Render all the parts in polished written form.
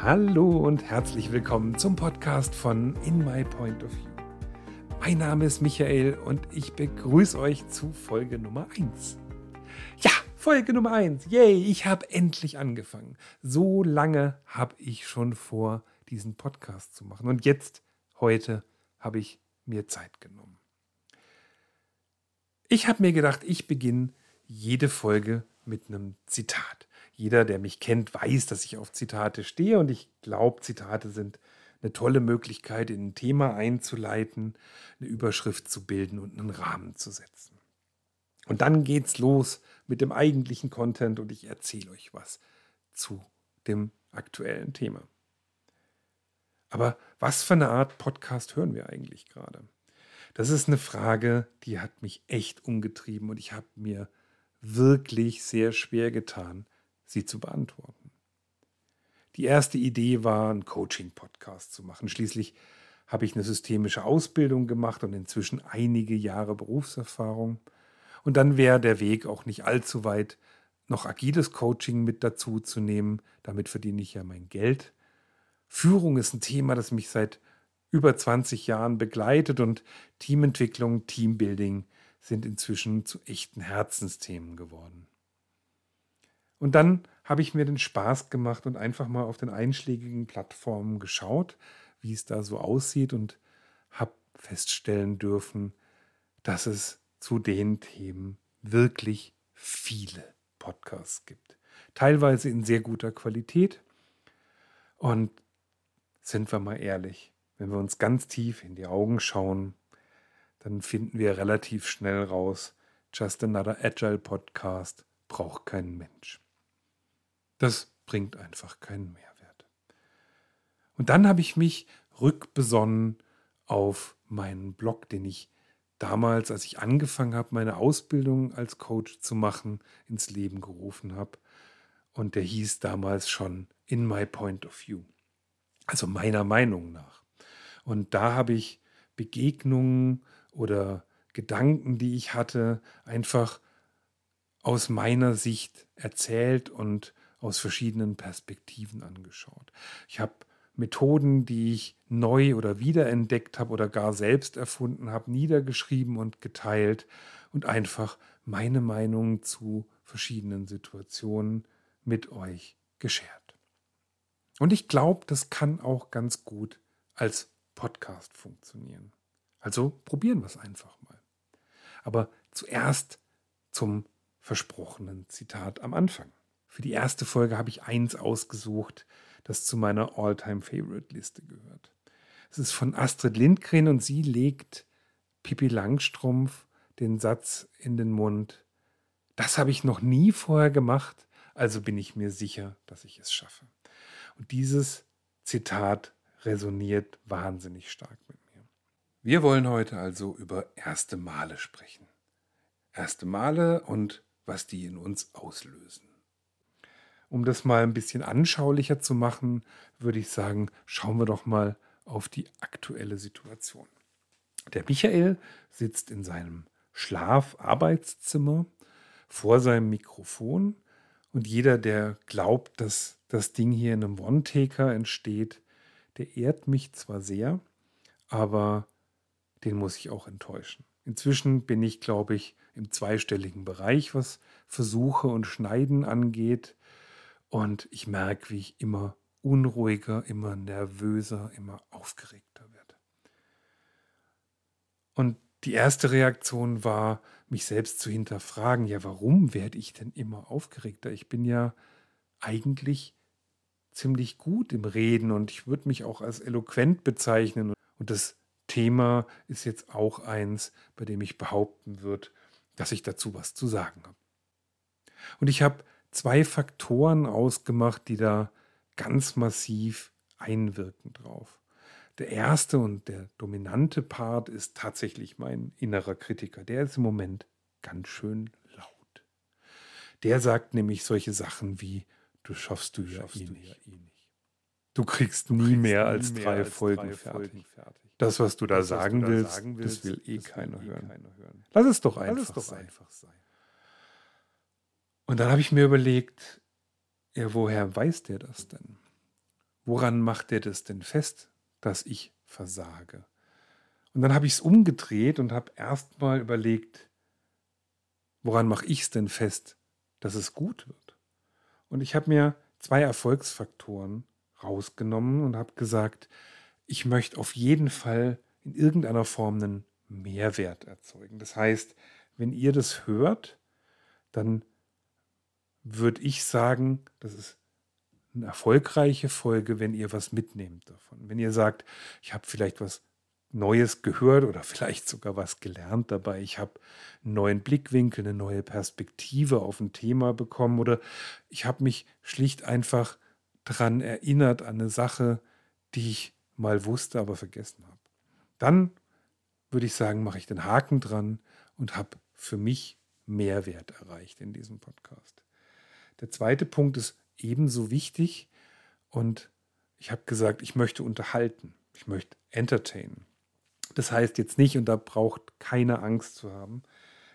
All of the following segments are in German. Hallo und herzlich willkommen zum Podcast von In My Point of View. Mein Name ist Michael und ich begrüße euch zu Folge Nummer 1. Ja, Folge Nummer 1. Yay, ich habe endlich angefangen. So lange habe ich schon vor, diesen Podcast zu machen. Und jetzt, heute, habe ich mir Zeit genommen. Ich habe mir gedacht, ich beginne jede Folge mit einem Zitat. Jeder, der mich kennt, weiß, dass ich auf Zitate stehe und ich glaube, Zitate sind eine tolle Möglichkeit, in ein Thema einzuleiten, eine Überschrift zu bilden und einen Rahmen zu setzen. Und dann geht's los mit dem eigentlichen Content und ich erzähle euch was zu dem aktuellen Thema. Aber was für eine Art Podcast hören wir eigentlich gerade? Das ist eine Frage, die hat mich echt umgetrieben und ich habe mir wirklich sehr schwer getan, sie zu beantworten. Die erste Idee war, einen Coaching-Podcast zu machen. Schließlich habe ich eine systemische Ausbildung gemacht und inzwischen einige Jahre Berufserfahrung. Und dann wäre der Weg auch nicht allzu weit, noch agiles Coaching mit dazu zu nehmen. Damit verdiene ich ja mein Geld. Führung ist ein Thema, das mich seit über 20 Jahren begleitet und Teamentwicklung, Teambuilding sind inzwischen zu echten Herzensthemen geworden. Und dann habe ich mir den Spaß gemacht und einfach mal auf den einschlägigen Plattformen geschaut, wie es da so aussieht und habe feststellen dürfen, dass es zu den Themen wirklich viele Podcasts gibt. Teilweise in sehr guter Qualität. Und sind wir mal ehrlich, wenn wir uns ganz tief in die Augen schauen, dann finden wir relativ schnell raus, Just Another Agile Podcast braucht kein Mensch. Das bringt einfach keinen Mehrwert. Und dann habe ich mich rückbesonnen auf meinen Blog, den ich damals, als ich angefangen habe, meine Ausbildung als Coach zu machen, ins Leben gerufen habe. Und der hieß damals schon In My Point of View, also meiner Meinung nach. Und da habe ich Begegnungen oder Gedanken, die ich hatte, einfach aus meiner Sicht erzählt und aus verschiedenen Perspektiven angeschaut. Ich habe Methoden, die ich neu oder wiederentdeckt habe oder gar selbst erfunden habe, niedergeschrieben und geteilt und einfach meine Meinung zu verschiedenen Situationen mit euch geshared. Und ich glaube, das kann auch ganz gut als Podcast funktionieren. Also probieren wir es einfach mal. Aber zuerst zum versprochenen Zitat am Anfang. Für die erste Folge habe ich eins ausgesucht, das zu meiner All-Time-Favorite-Liste gehört. Es ist von Astrid Lindgren und sie legt Pippi Langstrumpf den Satz in den Mund: Das habe ich noch nie vorher gemacht, also bin ich mir sicher, dass ich es schaffe. Und dieses Zitat resoniert wahnsinnig stark mit mir. Wir wollen heute also über erste Male sprechen. Erste Male und was die in uns auslösen. Um das mal ein bisschen anschaulicher zu machen, würde ich sagen, schauen wir doch mal auf die aktuelle Situation. Der Michael sitzt in seinem Schlafarbeitszimmer vor seinem Mikrofon und jeder, der glaubt, dass das Ding hier in einem One-Taker entsteht, der ehrt mich zwar sehr, aber den muss ich auch enttäuschen. Inzwischen bin ich, glaube ich, im zweistelligen Bereich, was Versuche und Schneiden angeht. Und ich merke, wie ich immer unruhiger, immer nervöser, immer aufgeregter werde. Und die erste Reaktion war, mich selbst zu hinterfragen, ja, warum werde ich denn immer aufgeregter? Ich bin ja eigentlich ziemlich gut im Reden und ich würde mich auch als eloquent bezeichnen. Und das Thema ist jetzt auch eins, bei dem ich behaupten würde, dass ich dazu was zu sagen habe. Und ich habe zwei Faktoren ausgemacht, die da ganz massiv einwirken drauf. Der erste und der dominante Part ist tatsächlich mein innerer Kritiker. Der ist im Moment ganz schön laut. Der sagt nämlich solche Sachen wie, du schaffst ja eh nicht. Du kriegst nie mehr als drei Folgen fertig. Das, was du da sagen willst, das will eh keiner hören. Lass es doch einfach sein. Und dann habe ich mir überlegt, ja, woher weiß der das denn? woran macht der das denn fest, dass ich versage? Und dann habe ich es umgedreht und habe erstmal überlegt, woran mache ich es denn fest, dass es gut wird? Und ich habe mir 2 Erfolgsfaktoren rausgenommen und habe gesagt, ich möchte auf jeden Fall in irgendeiner Form einen Mehrwert erzeugen. Das heißt, wenn ihr das hört, dann würde ich sagen, das ist eine erfolgreiche Folge, wenn ihr was mitnehmt davon. Wenn ihr sagt, ich habe vielleicht was Neues gehört oder vielleicht sogar was gelernt dabei, ich habe einen neuen Blickwinkel, eine neue Perspektive auf ein Thema bekommen oder ich habe mich schlicht einfach daran erinnert, an eine Sache, die ich mal wusste, aber vergessen habe. Dann würde ich sagen, mache ich den Haken dran und habe für mich Mehrwert erreicht in diesem Podcast. Der zweite Punkt ist ebenso wichtig und ich habe gesagt, ich möchte unterhalten, ich möchte entertainen. Das heißt jetzt nicht, und da braucht keine Angst zu haben,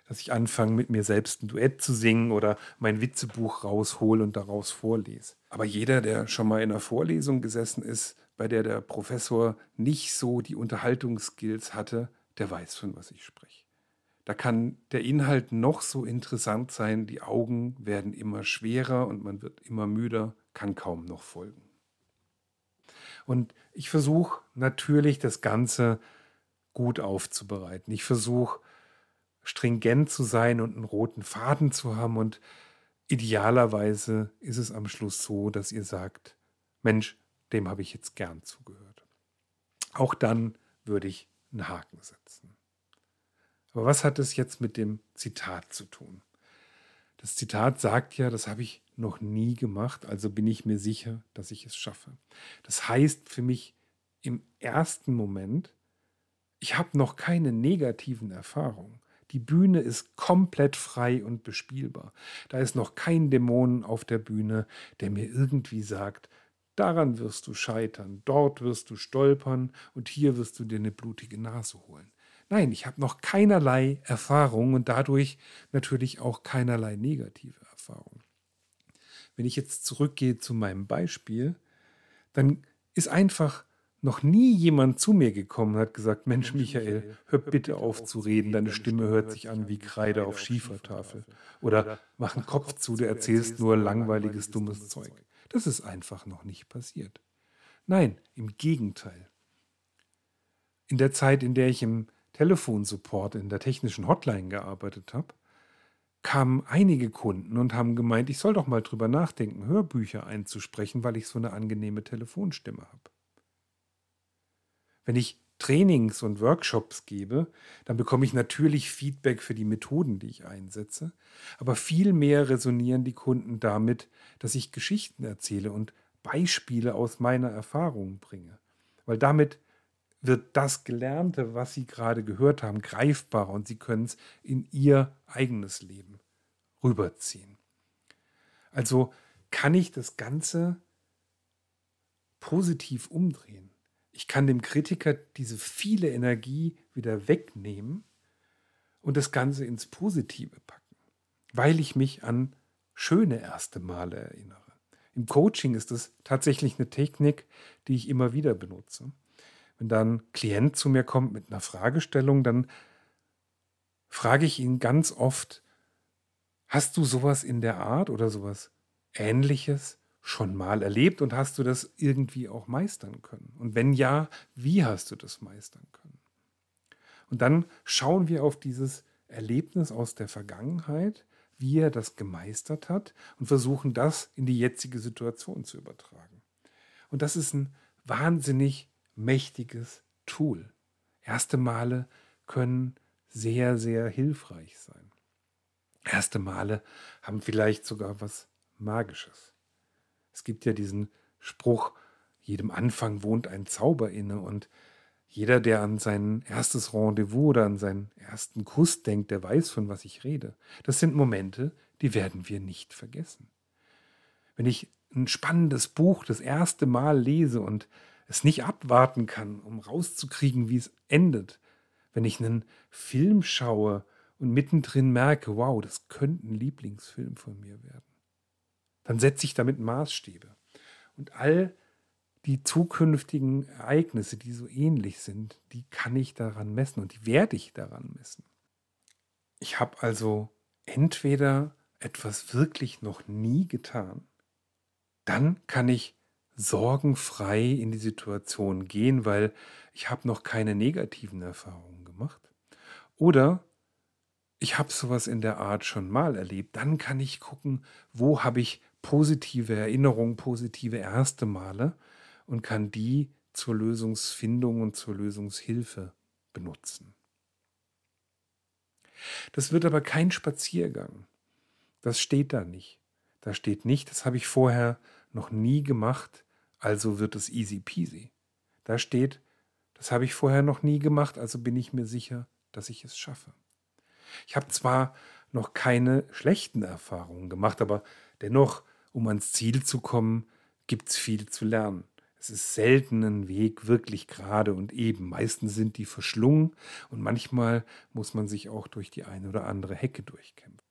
dass ich anfange, mit mir selbst ein Duett zu singen oder mein Witzebuch raushole und daraus vorlese. Aber jeder, der schon mal in einer Vorlesung gesessen ist, bei der der Professor nicht so die Unterhaltungsskills hatte, der weiß, von was ich spreche. Da kann der Inhalt noch so interessant sein, die Augen werden immer schwerer und man wird immer müder, kann kaum noch folgen. Und ich versuche natürlich, das Ganze gut aufzubereiten. Ich versuche, stringent zu sein und einen roten Faden zu haben. Und idealerweise ist es am Schluss so, dass ihr sagt, Mensch, dem habe ich jetzt gern zugehört. Auch dann würde ich einen Haken setzen. Aber was hat es jetzt mit dem Zitat zu tun? Das Zitat sagt ja, das habe ich noch nie gemacht, also bin ich mir sicher, dass ich es schaffe. Das heißt für mich im ersten Moment, ich habe noch keine negativen Erfahrungen. Die Bühne ist komplett frei und bespielbar. Da ist noch kein Dämon auf der Bühne, der mir irgendwie sagt, daran wirst du scheitern, dort wirst du stolpern und hier wirst du dir eine blutige Nase holen. Nein, ich habe noch keinerlei Erfahrung und dadurch natürlich auch keinerlei negative Erfahrung. Wenn ich jetzt zurückgehe zu meinem Beispiel, dann ist einfach noch nie jemand zu mir gekommen und hat gesagt, Mensch Michael, hör bitte auf zu reden, deine Stimme hört sich an wie Kreide auf Schiefertafel. Oder mach den Kopf zu, du erzählst nur langweiliges, dummes Zeug. Das ist einfach noch nicht passiert. Nein, im Gegenteil. In der Zeit, in der ich im Telefonsupport in der technischen Hotline gearbeitet habe, kamen einige Kunden und haben gemeint, ich soll doch mal drüber nachdenken, Hörbücher einzusprechen, weil ich so eine angenehme Telefonstimme habe. Wenn ich Trainings und Workshops gebe, dann bekomme ich natürlich Feedback für die Methoden, die ich einsetze, aber viel mehr resonieren die Kunden damit, dass ich Geschichten erzähle und Beispiele aus meiner Erfahrung bringe, weil damit wird das Gelernte, was Sie gerade gehört haben, greifbarer und Sie können es in Ihr eigenes Leben rüberziehen. Also kann ich das Ganze positiv umdrehen. Ich kann dem Kritiker diese viele Energie wieder wegnehmen und das Ganze ins Positive packen, weil ich mich an schöne erste Male erinnere. Im Coaching ist das tatsächlich eine Technik, die ich immer wieder benutze. Wenn dann ein Klient zu mir kommt mit einer Fragestellung, dann frage ich ihn ganz oft, hast du sowas in der Art oder sowas Ähnliches schon mal erlebt und hast du das irgendwie auch meistern können? Und wenn ja, wie hast du das meistern können? Und dann schauen wir auf dieses Erlebnis aus der Vergangenheit, wie er das gemeistert hat und versuchen das in die jetzige Situation zu übertragen. Und das ist ein wahnsinnig mächtiges Tool. Erste Male können sehr, sehr hilfreich sein. Erste Male haben vielleicht sogar was Magisches. Es gibt ja diesen Spruch, jedem Anfang wohnt ein Zauber inne und jeder, der an sein erstes Rendezvous oder an seinen ersten Kuss denkt, der weiß, von was ich rede. Das sind Momente, die werden wir nicht vergessen. Wenn ich ein spannendes Buch das erste Mal lese und es nicht abwarten kann, um rauszukriegen, wie es endet. Wenn ich einen Film schaue und mittendrin merke, wow, das könnte ein Lieblingsfilm von mir werden, dann setze ich damit Maßstäbe. Und all die zukünftigen Ereignisse, die so ähnlich sind, die kann ich daran messen und die werde ich daran messen. Ich habe also entweder etwas wirklich noch nie getan, dann kann ich sorgenfrei in die Situation gehen, weil ich habe noch keine negativen Erfahrungen gemacht. Oder ich habe sowas in der Art schon mal erlebt. Dann kann ich gucken, wo habe ich positive Erinnerungen, positive erste Male und kann die zur Lösungsfindung und zur Lösungshilfe benutzen. Das wird aber kein Spaziergang. Das steht da nicht. Da steht nicht, das habe ich vorher noch nie gemacht, also wird es easy peasy. Da steht, das habe ich vorher noch nie gemacht, also bin ich mir sicher, dass ich es schaffe. Ich habe zwar noch keine schlechten Erfahrungen gemacht, aber dennoch, um ans Ziel zu kommen, gibt es viel zu lernen. Es ist selten ein Weg wirklich gerade und eben. Meistens sind die verschlungen und manchmal muss man sich auch durch die eine oder andere Hecke durchkämpfen.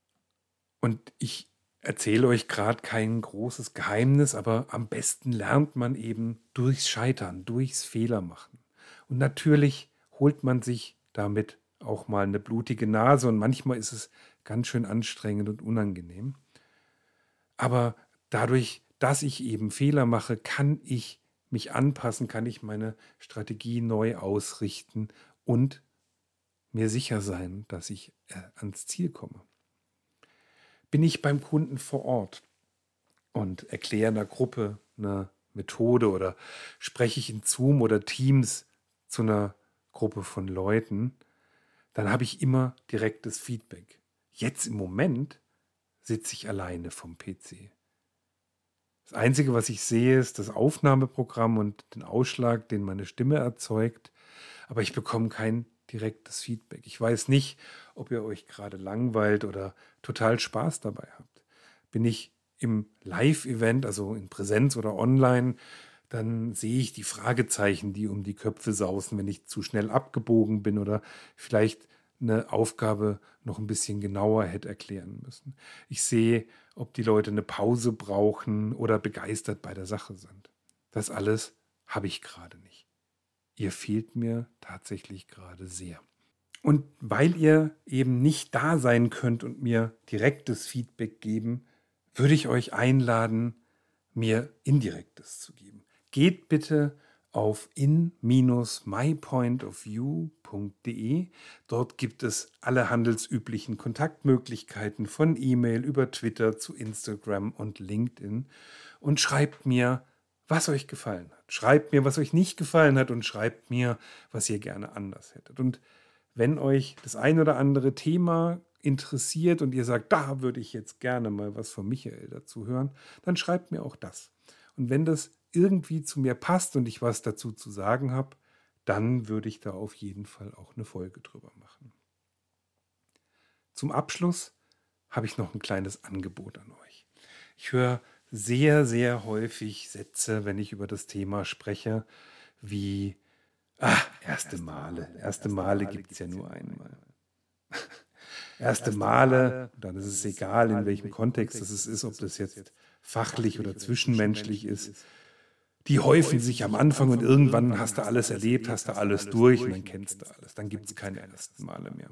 Und ich erzähle euch gerade kein großes Geheimnis, aber am besten lernt man eben durchs Scheitern, durchs Fehlermachen. Und natürlich holt man sich damit auch mal eine blutige Nase und manchmal ist es ganz schön anstrengend und unangenehm. Aber dadurch, dass ich eben Fehler mache, kann ich mich anpassen, kann ich meine Strategie neu ausrichten und mir sicher sein, dass ich ans Ziel komme. Bin ich beim Kunden vor Ort und erkläre einer Gruppe eine Methode oder spreche ich in Zoom oder Teams zu einer Gruppe von Leuten, dann habe ich immer direktes Feedback. Jetzt im Moment sitze ich alleine vom PC. Das Einzige, was ich sehe, ist das Aufnahmeprogramm und den Ausschlag, den meine Stimme erzeugt, aber ich bekomme kein direktes Feedback. Ich weiß nicht, ob ihr euch gerade langweilt oder total Spaß dabei habt. Bin ich im Live-Event, also in Präsenz oder online, dann sehe ich die Fragezeichen, die um die Köpfe sausen, wenn ich zu schnell abgebogen bin oder vielleicht eine Aufgabe noch ein bisschen genauer hätte erklären müssen. Ich sehe, ob die Leute eine Pause brauchen oder begeistert bei der Sache sind. Das alles habe ich gerade nicht. Ihr fehlt mir tatsächlich gerade sehr. Und weil ihr eben nicht da sein könnt und mir direktes Feedback geben, würde ich euch einladen, mir indirektes zu geben. Geht bitte auf in-mypointofview.de. Dort gibt es alle handelsüblichen Kontaktmöglichkeiten von E-Mail über Twitter zu Instagram und LinkedIn und schreibt mir, was euch gefallen hat. Schreibt mir, was euch nicht gefallen hat und schreibt mir, was ihr gerne anders hättet. Und wenn euch das ein oder andere Thema interessiert und ihr sagt, da würde ich jetzt gerne mal was von Michael dazu hören, dann schreibt mir auch das. Und wenn das irgendwie zu mir passt und ich was dazu zu sagen habe, dann würde ich da auf jeden Fall auch eine Folge drüber machen. Zum Abschluss habe ich noch ein kleines Angebot an euch. Ich höre sehr, sehr häufig Sätze, wenn ich über das Thema spreche, wie erste Male gibt es ja nur einmal. Erste Male, dann ist es egal, in welchem Kontext es ist, ob das jetzt fachlich oder zwischenmenschlich ist. Die häufen sich am Anfang und irgendwann hast du alles erlebt, hast du alles durch und dann kennst du alles. Dann gibt es keine ersten Male mehr.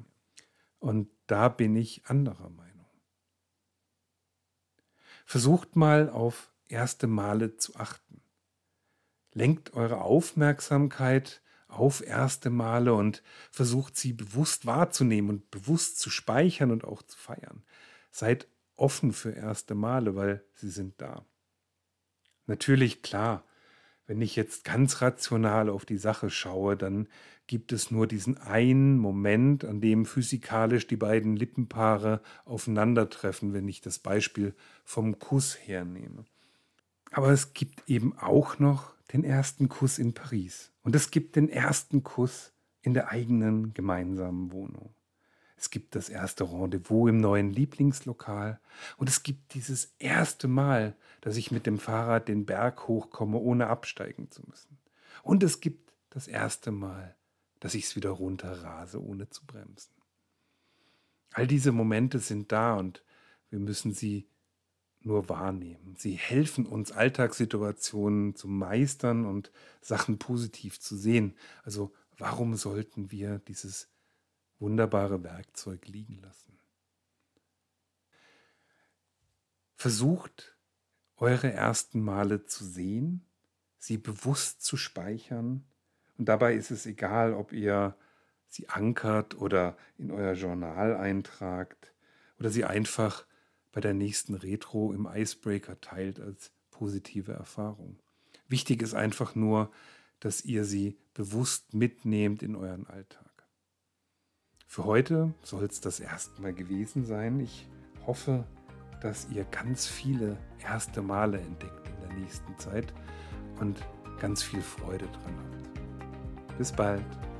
Und da bin ich anderer Meinung. Versucht mal auf erste Male zu achten. Lenkt eure Aufmerksamkeit auf erste Male und versucht sie bewusst wahrzunehmen und bewusst zu speichern und auch zu feiern. Seid offen für erste Male, weil sie sind da. Natürlich, klar, wenn ich jetzt ganz rational auf die Sache schaue, dann gibt es nur diesen einen Moment, an dem physikalisch die beiden Lippenpaare aufeinandertreffen, wenn ich das Beispiel vom Kuss hernehme. Aber es gibt eben auch noch den ersten Kuss in Paris. Und es gibt den ersten Kuss in der eigenen gemeinsamen Wohnung. Es gibt das erste Rendezvous im neuen Lieblingslokal. Und es gibt dieses erste Mal, dass ich mit dem Fahrrad den Berg hochkomme, ohne absteigen zu müssen. Und es gibt das erste Mal, dass ich es wieder runterrase, ohne zu bremsen. All diese Momente sind da und wir müssen sie nur wahrnehmen. Sie helfen uns, Alltagssituationen zu meistern und Sachen positiv zu sehen. Also warum sollten wir dieses wunderbare Werkzeug liegen lassen? Versucht, eure ersten Male zu sehen, sie bewusst zu speichern. Und dabei ist es egal, ob ihr sie ankert oder in euer Journal eintragt oder sie einfach bei der nächsten Retro im Icebreaker teilt als positive Erfahrung. Wichtig ist einfach nur, dass ihr sie bewusst mitnehmt in euren Alltag. Für heute soll es das erste Mal gewesen sein. Ich hoffe, dass ihr ganz viele erste Male entdeckt in der nächsten Zeit und ganz viel Freude dran habt. Bis bald!